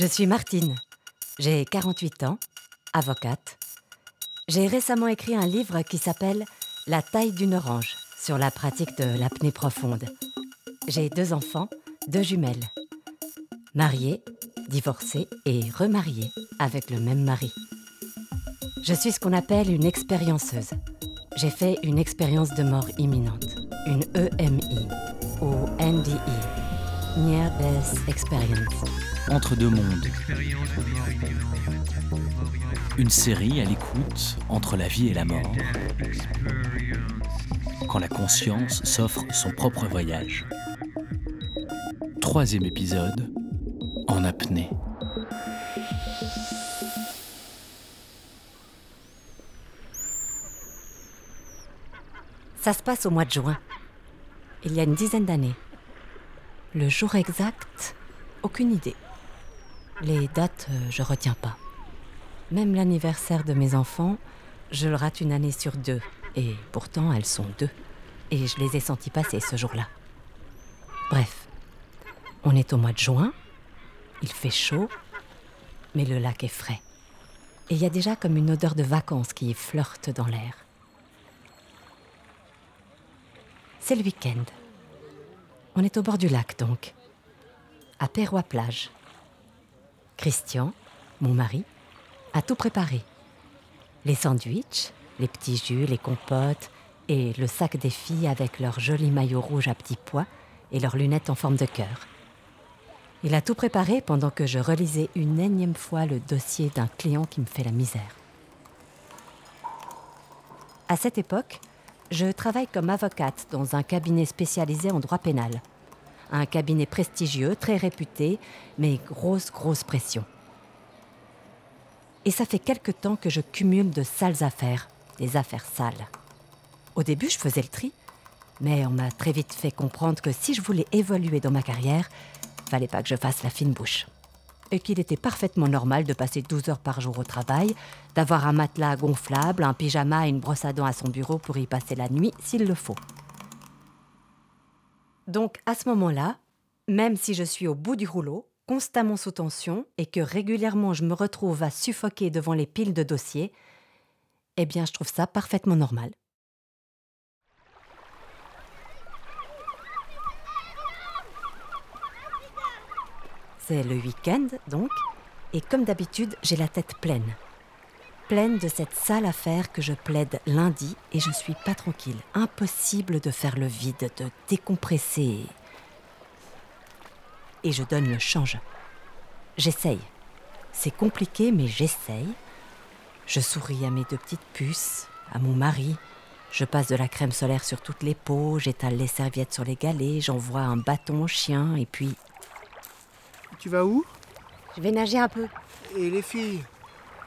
Je suis Martine, j'ai 48 ans, avocate. J'ai récemment écrit un livre qui s'appelle « La taille d'une orange » sur la pratique de l'apnée profonde. J'ai 2 enfants, 2 jumelles. Mariée, divorcée et remariée avec le même mari. Je suis ce qu'on appelle une expérienceuse. J'ai fait une expérience de mort imminente, une EMI ou NDE, Near Death Experience. Entre deux mondes. Une série à l'écoute entre la vie et la mort. Quand la conscience s'offre son propre voyage. 3e épisode, en apnée. Ça se passe au mois de juin, il y a une dizaine d'années. Le jour exact, aucune idée. Les dates, je retiens pas. Même l'anniversaire de mes enfants, je le rate une année sur 2. Et pourtant, elles sont 2. Et je les ai senties passer ce jour-là. Bref, on est au mois de juin, il fait chaud, mais le lac est frais. Et il y a déjà comme une odeur de vacances qui flirte dans l'air. C'est le week-end. On est au bord du lac, donc. À Pérois-Plage. Christian, mon mari, a tout préparé. Les sandwichs, les petits jus, les compotes et le sac des filles avec leurs jolis maillots rouges à petits pois et leurs lunettes en forme de cœur. Il a tout préparé pendant que je relisais une énième fois le dossier d'un client qui me fait la misère. À cette époque, je travaille comme avocate dans un cabinet spécialisé en droit pénal. Un cabinet prestigieux, très réputé, mais grosse pression. Et ça fait quelque temps que je cumule de sales affaires, des affaires sales. Au début, je faisais le tri, mais on m'a très vite fait comprendre que si je voulais évoluer dans ma carrière, fallait pas que je fasse la fine bouche. Et qu'il était parfaitement normal de passer 12 heures par jour au travail, d'avoir un matelas gonflable, un pyjama et une brosse à dents à son bureau pour y passer la nuit s'il le faut. Donc, à ce moment-là, même si je suis au bout du rouleau, constamment sous tension, et que régulièrement je me retrouve à suffoquer devant les piles de dossiers, eh bien, je trouve ça parfaitement normal. C'est le week-end, donc, et comme d'habitude, j'ai la tête pleine. Pleine de cette sale affaire que je plaide lundi, et je suis pas tranquille. Impossible de faire le vide, de décompresser. Et je donne le change. J'essaye. C'est compliqué, mais j'essaye. Je souris à mes 2 petites puces, à mon mari. Je passe de la crème solaire sur toutes les peaux, j'étale les serviettes sur les galets, j'envoie un bâton au chien, et puis... Tu vas où ? Je vais nager un peu. Et les filles ?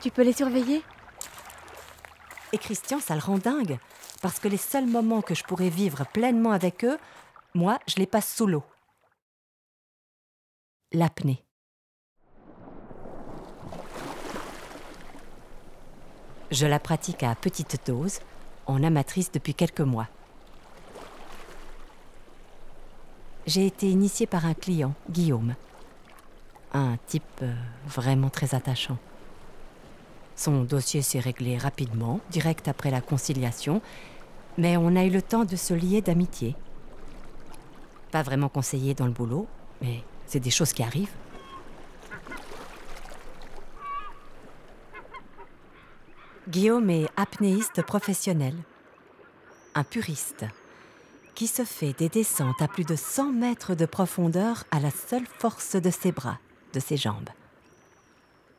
Tu peux les surveiller ? Et Christian, ça le rend dingue, parce que les seuls moments que je pourrais vivre pleinement avec eux, moi, je les passe sous l'eau. L'apnée. Je la pratique à petite dose, en amatrice depuis quelques mois. J'ai été initiée par un client, Guillaume. Un type vraiment très attachant. Son dossier s'est réglé rapidement, direct après la conciliation, mais on a eu le temps de se lier d'amitié. Pas vraiment conseillé dans le boulot, mais c'est des choses qui arrivent. Guillaume est apnéiste professionnel, un puriste, qui se fait des descentes à plus de 100 mètres de profondeur à la seule force de ses bras, de ses jambes.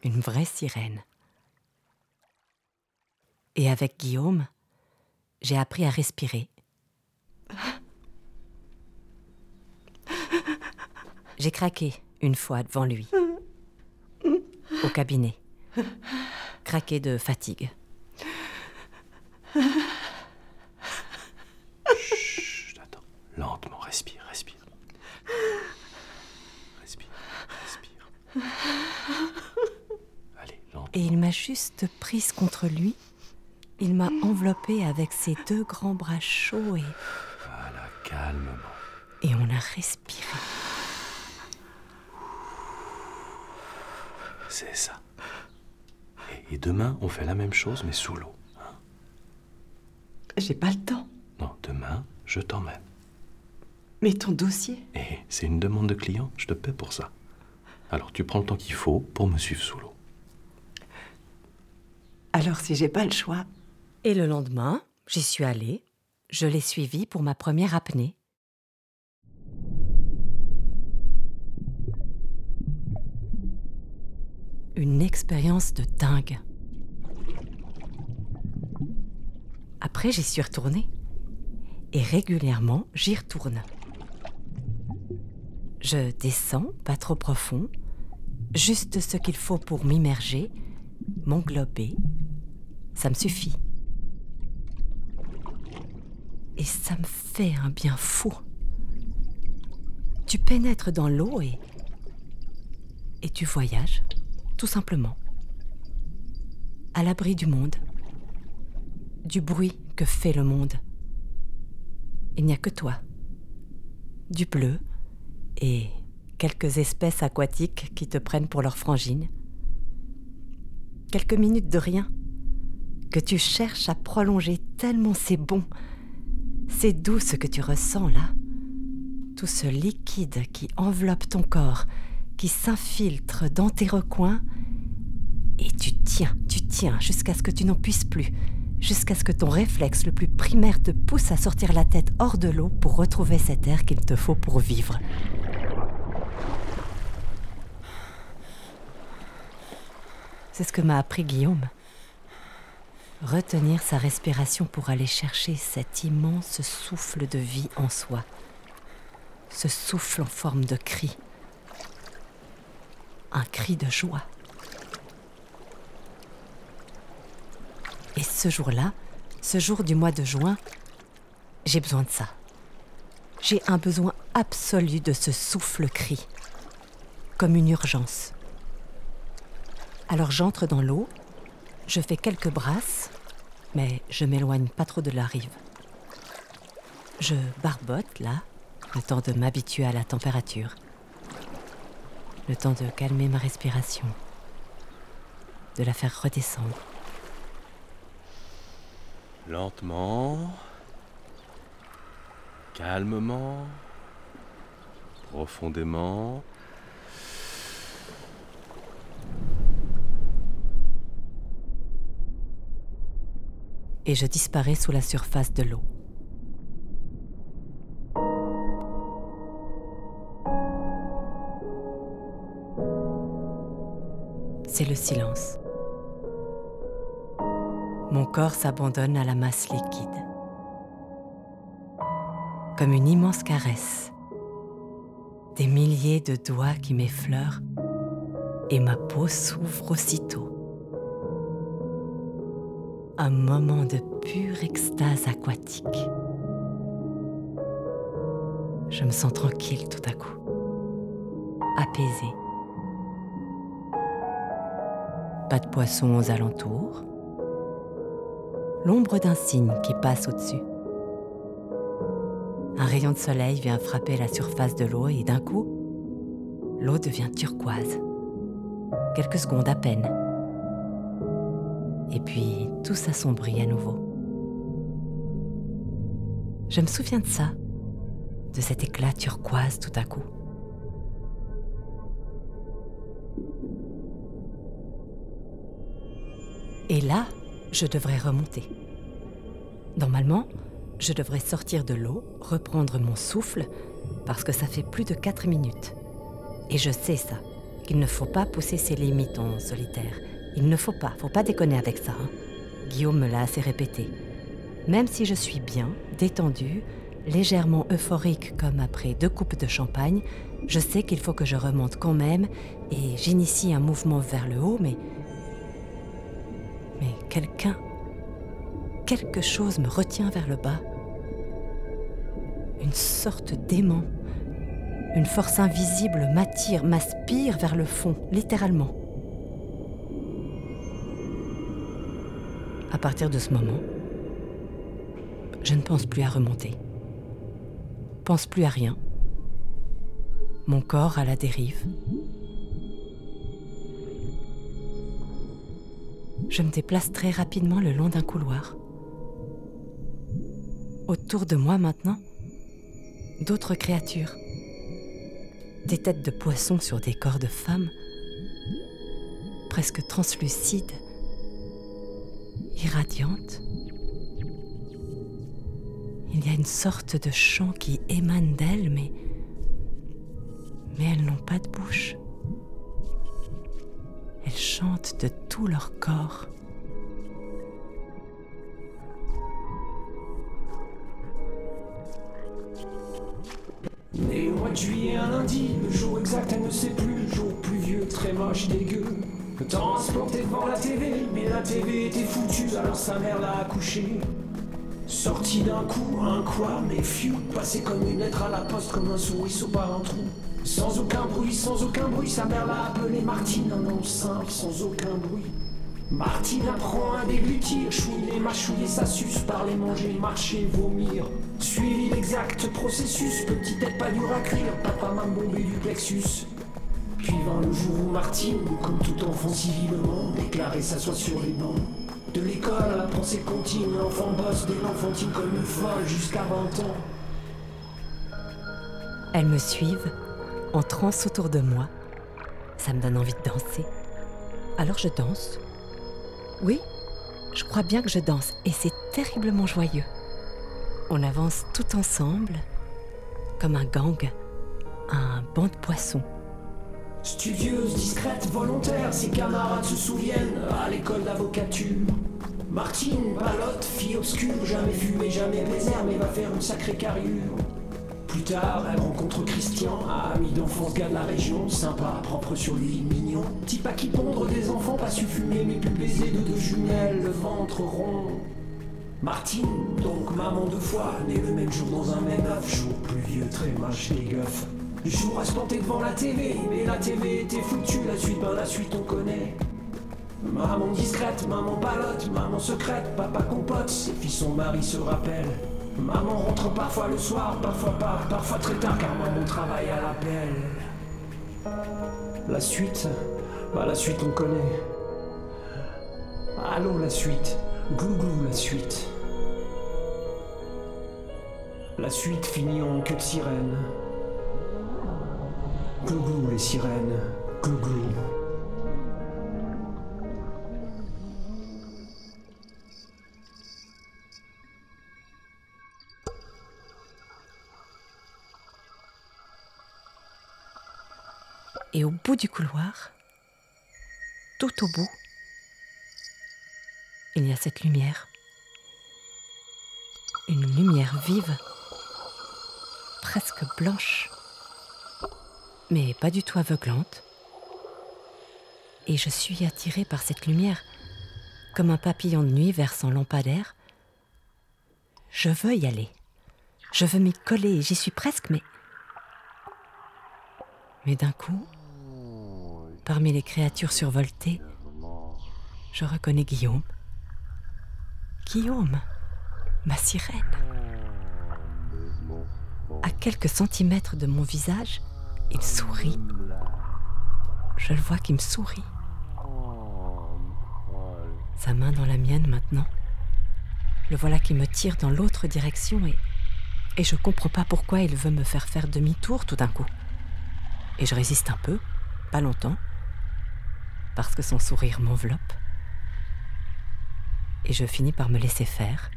Une vraie sirène. Et avec Guillaume, j'ai appris à respirer. J'ai craqué une fois devant lui, au cabinet. Craqué de fatigue. Chut, attends, lentement, respire. Allez, et il m'a juste prise contre lui. Il m'a enveloppée avec ses 2 grands bras chauds et... Voilà, calmement. Et on a respiré. C'est ça. Et demain, on fait la même chose, mais sous l'eau. Hein? J'ai pas le temps. Non, demain, je t'emmène. Mais ton dossier? C'est une demande de client, je te paie pour ça. Alors, tu prends le temps qu'il faut pour me suivre sous l'eau. Alors, si j'ai pas le choix... Et le lendemain, j'y suis allée. Je l'ai suivi pour ma première apnée. Une expérience de dingue. Après, j'y suis retournée. Et régulièrement, j'y retourne. Je descends, pas trop profond, juste ce qu'il faut pour m'immerger, m'englober. Ça me suffit. Et ça me fait un bien fou. Tu pénètres dans l'eau et tu voyages, tout simplement. À l'abri du monde. Du bruit que fait le monde. Il n'y a que toi. Du bleu et quelques espèces aquatiques qui te prennent pour leurs frangines. Quelques minutes de rien que tu cherches à prolonger tellement c'est bon. C'est doux ce que tu ressens là. Tout ce liquide qui enveloppe ton corps, qui s'infiltre dans tes recoins. Et tu tiens jusqu'à ce que tu n'en puisses plus. Jusqu'à ce que ton réflexe le plus primaire te pousse à sortir la tête hors de l'eau pour retrouver cet air qu'il te faut pour vivre. C'est ce que m'a appris Guillaume. Retenir sa respiration pour aller chercher cet immense souffle de vie en soi. Ce souffle en forme de cri. Un cri de joie. Et ce jour-là, ce jour du mois de juin, j'ai besoin de ça. J'ai un besoin absolu de ce souffle-cri, comme une urgence. Alors j'entre dans l'eau, je fais quelques brasses, mais je m'éloigne pas trop de la rive. Je barbote là, le temps de m'habituer à la température, le temps de calmer ma respiration, de la faire redescendre. Lentement, calmement, profondément. Et je disparais sous la surface de l'eau. C'est le silence. Mon corps s'abandonne à la masse liquide. Comme une immense caresse. Des milliers de doigts qui m'effleurent et ma peau s'ouvre aussitôt. Un moment de pure extase aquatique. Je me sens tranquille tout à coup. Apaisée. Pas de poissons aux alentours. L'ombre d'un cygne qui passe au-dessus. Un rayon de soleil vient frapper la surface de l'eau et d'un coup, l'eau devient turquoise. Quelques secondes à peine. Et puis, tout s'assombrit à nouveau. Je me souviens de ça, de cet éclat turquoise tout à coup. Et là, je devrais remonter. Normalement, je devrais sortir de l'eau, reprendre mon souffle, parce que ça fait plus de 4 minutes. Et je sais ça, qu'il ne faut pas pousser ses limites en solitaire. Il ne faut pas déconner avec ça. Hein. Guillaume me l'a assez répété. Même si je suis bien, détendue, légèrement euphorique comme après 2 coupes de champagne, je sais qu'il faut que je remonte quand même et j'initie un mouvement vers le haut, mais quelque chose me retient vers le bas. Une sorte d'aimant, une force invisible m'attire, m'aspire vers le fond, littéralement. À partir de ce moment, je ne pense plus à remonter. Pense plus à rien. Mon corps à la dérive. je me déplace très rapidement le long d'un couloir. Autour de moi maintenant, d'autres créatures. Des têtes de poissons sur des corps de femmes, presque translucides, irradiantes. Il y a une sorte de chant qui émane d'elles, mais elles n'ont pas de bouche. Elles chantent de tout leur corps. Et au mois de juillet, un lundi, le jour exact, elle ne sait plus, jour pluvieux, très moche, dégueu. Le temps se plantait devant la TV, mais la TV était foutue, alors sa mère l'a accouchée. Sorti d'un coup, un quoi, mais fiu, passé comme une lettre à la poste, comme un souriceau par un trou. Sans aucun bruit, sa mère l'a appelée Martine, un nom simple, sans aucun bruit. Martine apprend à déglutir, chouiner, mâchouiller sa suce, parler, manger, marcher, vomir. Suivi l'exact processus, petite tête pas dur à cuire, papa m'a bombé du plexus. Puis vint le jour où Martine, comme tout enfant civilement, déclarait s'asseoir sur les bancs. De l'école, elle apprend ses comptines, l'enfant bosse dès l'enfantine comme une folle jusqu'à 20 ans. Elles me suivent, en transe autour de moi. Ça me donne envie de danser. Alors je danse. Oui, je crois bien que je danse et c'est terriblement joyeux. On avance tout ensemble, comme un gang, un banc de poissons. Studieuse, discrète, volontaire, ses camarades se souviennent à l'école d'avocature. Martine, balotte, fille obscure, jamais fumée, jamais baiser, mais va faire une sacrée carrure. Plus tard, elle rencontre Christian, ami d'enfance, gars de la région, sympa, propre sur lui, mignon. Type à qui pondre des enfants, pas su fumer, mais plus baiser de deux jumelles, le ventre rond. Martine, donc maman deux fois, née le même jour dans un même œuf, jour pluvieux, très mâche, dégueuf. Le jour à se planter devant la TV, mais la TV était foutue, la suite on connaît. Maman discrète, maman balotte, maman secrète, papa compote, ses filles son mari se rappelle. Maman rentre parfois le soir, parfois pas, parfois très tard, car maman travaille à l'appel. La suite on connaît. Allô la suite, glouglou la suite. La suite finit en queue de sirène. Glouglou les sirènes, glouglou. Et au bout du couloir, tout au bout, il y a cette lumière. Une lumière vive, presque blanche. Mais pas du tout aveuglante. Et je suis attirée par cette lumière, comme un papillon de nuit vers son lampadaire. Je veux y aller. Je veux m'y coller, et j'y suis presque, Mais d'un coup, parmi les créatures survoltées, je reconnais Guillaume. Guillaume, ma sirène. À quelques centimètres de mon visage, il sourit. Je le vois qui me sourit. Sa main dans la mienne maintenant. Le voilà qui me tire dans l'autre direction et je comprends pas pourquoi il veut me faire demi-tour tout d'un coup. Et je résiste un peu, pas longtemps, parce que son sourire m'enveloppe. Et je finis par me laisser faire.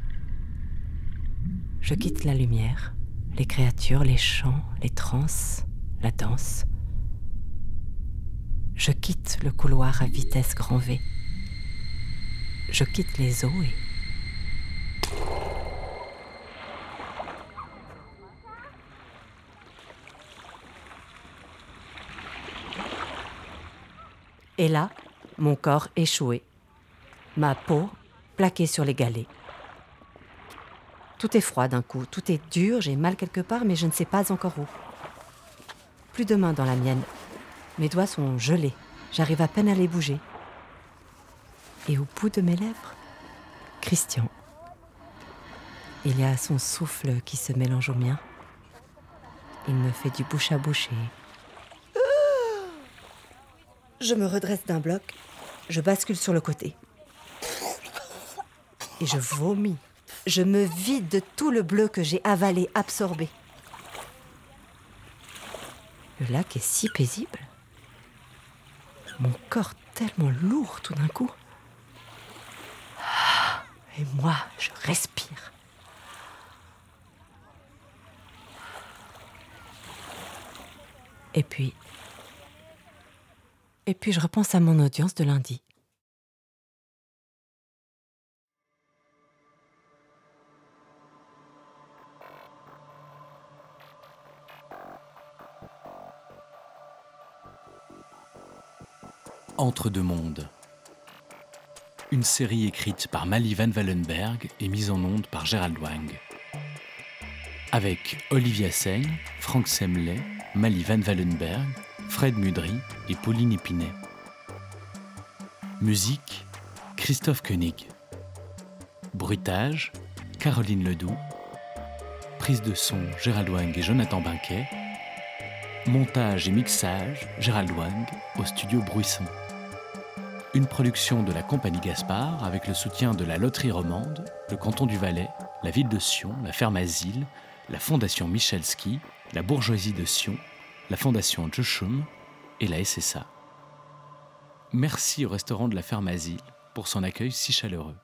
Je quitte la lumière, les créatures, les chants, les transes. La danse. Je quitte le couloir à vitesse grand V. Je quitte les eaux et... Et là, mon corps échoué. Ma peau plaquée sur les galets. Tout est froid d'un coup, tout est dur, j'ai mal quelque part, mais je ne sais pas encore où. Plus de main dans la mienne. Mes doigts sont gelés. J'arrive à peine à les bouger. Et au bout de mes lèvres, Christian. Il y a son souffle qui se mélange au mien. Il me fait du bouche à bouche et... Je me redresse d'un bloc. Je bascule sur le côté. et je vomis. Je me vide de tout le bleu que j'ai avalé, absorbé. Le lac est si paisible. Mon corps tellement lourd tout d'un coup. Et moi, je respire. Et puis je repense à mon audience de lundi. Entre deux mondes. Une série écrite par Mali Van Vallenberg et mise en onde par Gérald Wang. Avec Olivia Seigne, Frank Semley, Mali Van Vallenberg, Fred Mudry et Pauline Epinay. Musique, Christophe Koenig. Bruitage, Caroline Ledoux. Prise de son, Gérald Wang et Jonathan Binquet. Montage et mixage, Gérald Wang, au studio Bruisson. Une production de la compagnie Gaspard avec le soutien de la Loterie Romande, le canton du Valais, la ville de Sion, la ferme Asile, la fondation Michalski, la bourgeoisie de Sion, la fondation Juchum et la SSA. Merci au restaurant de la ferme Asile pour son accueil si chaleureux.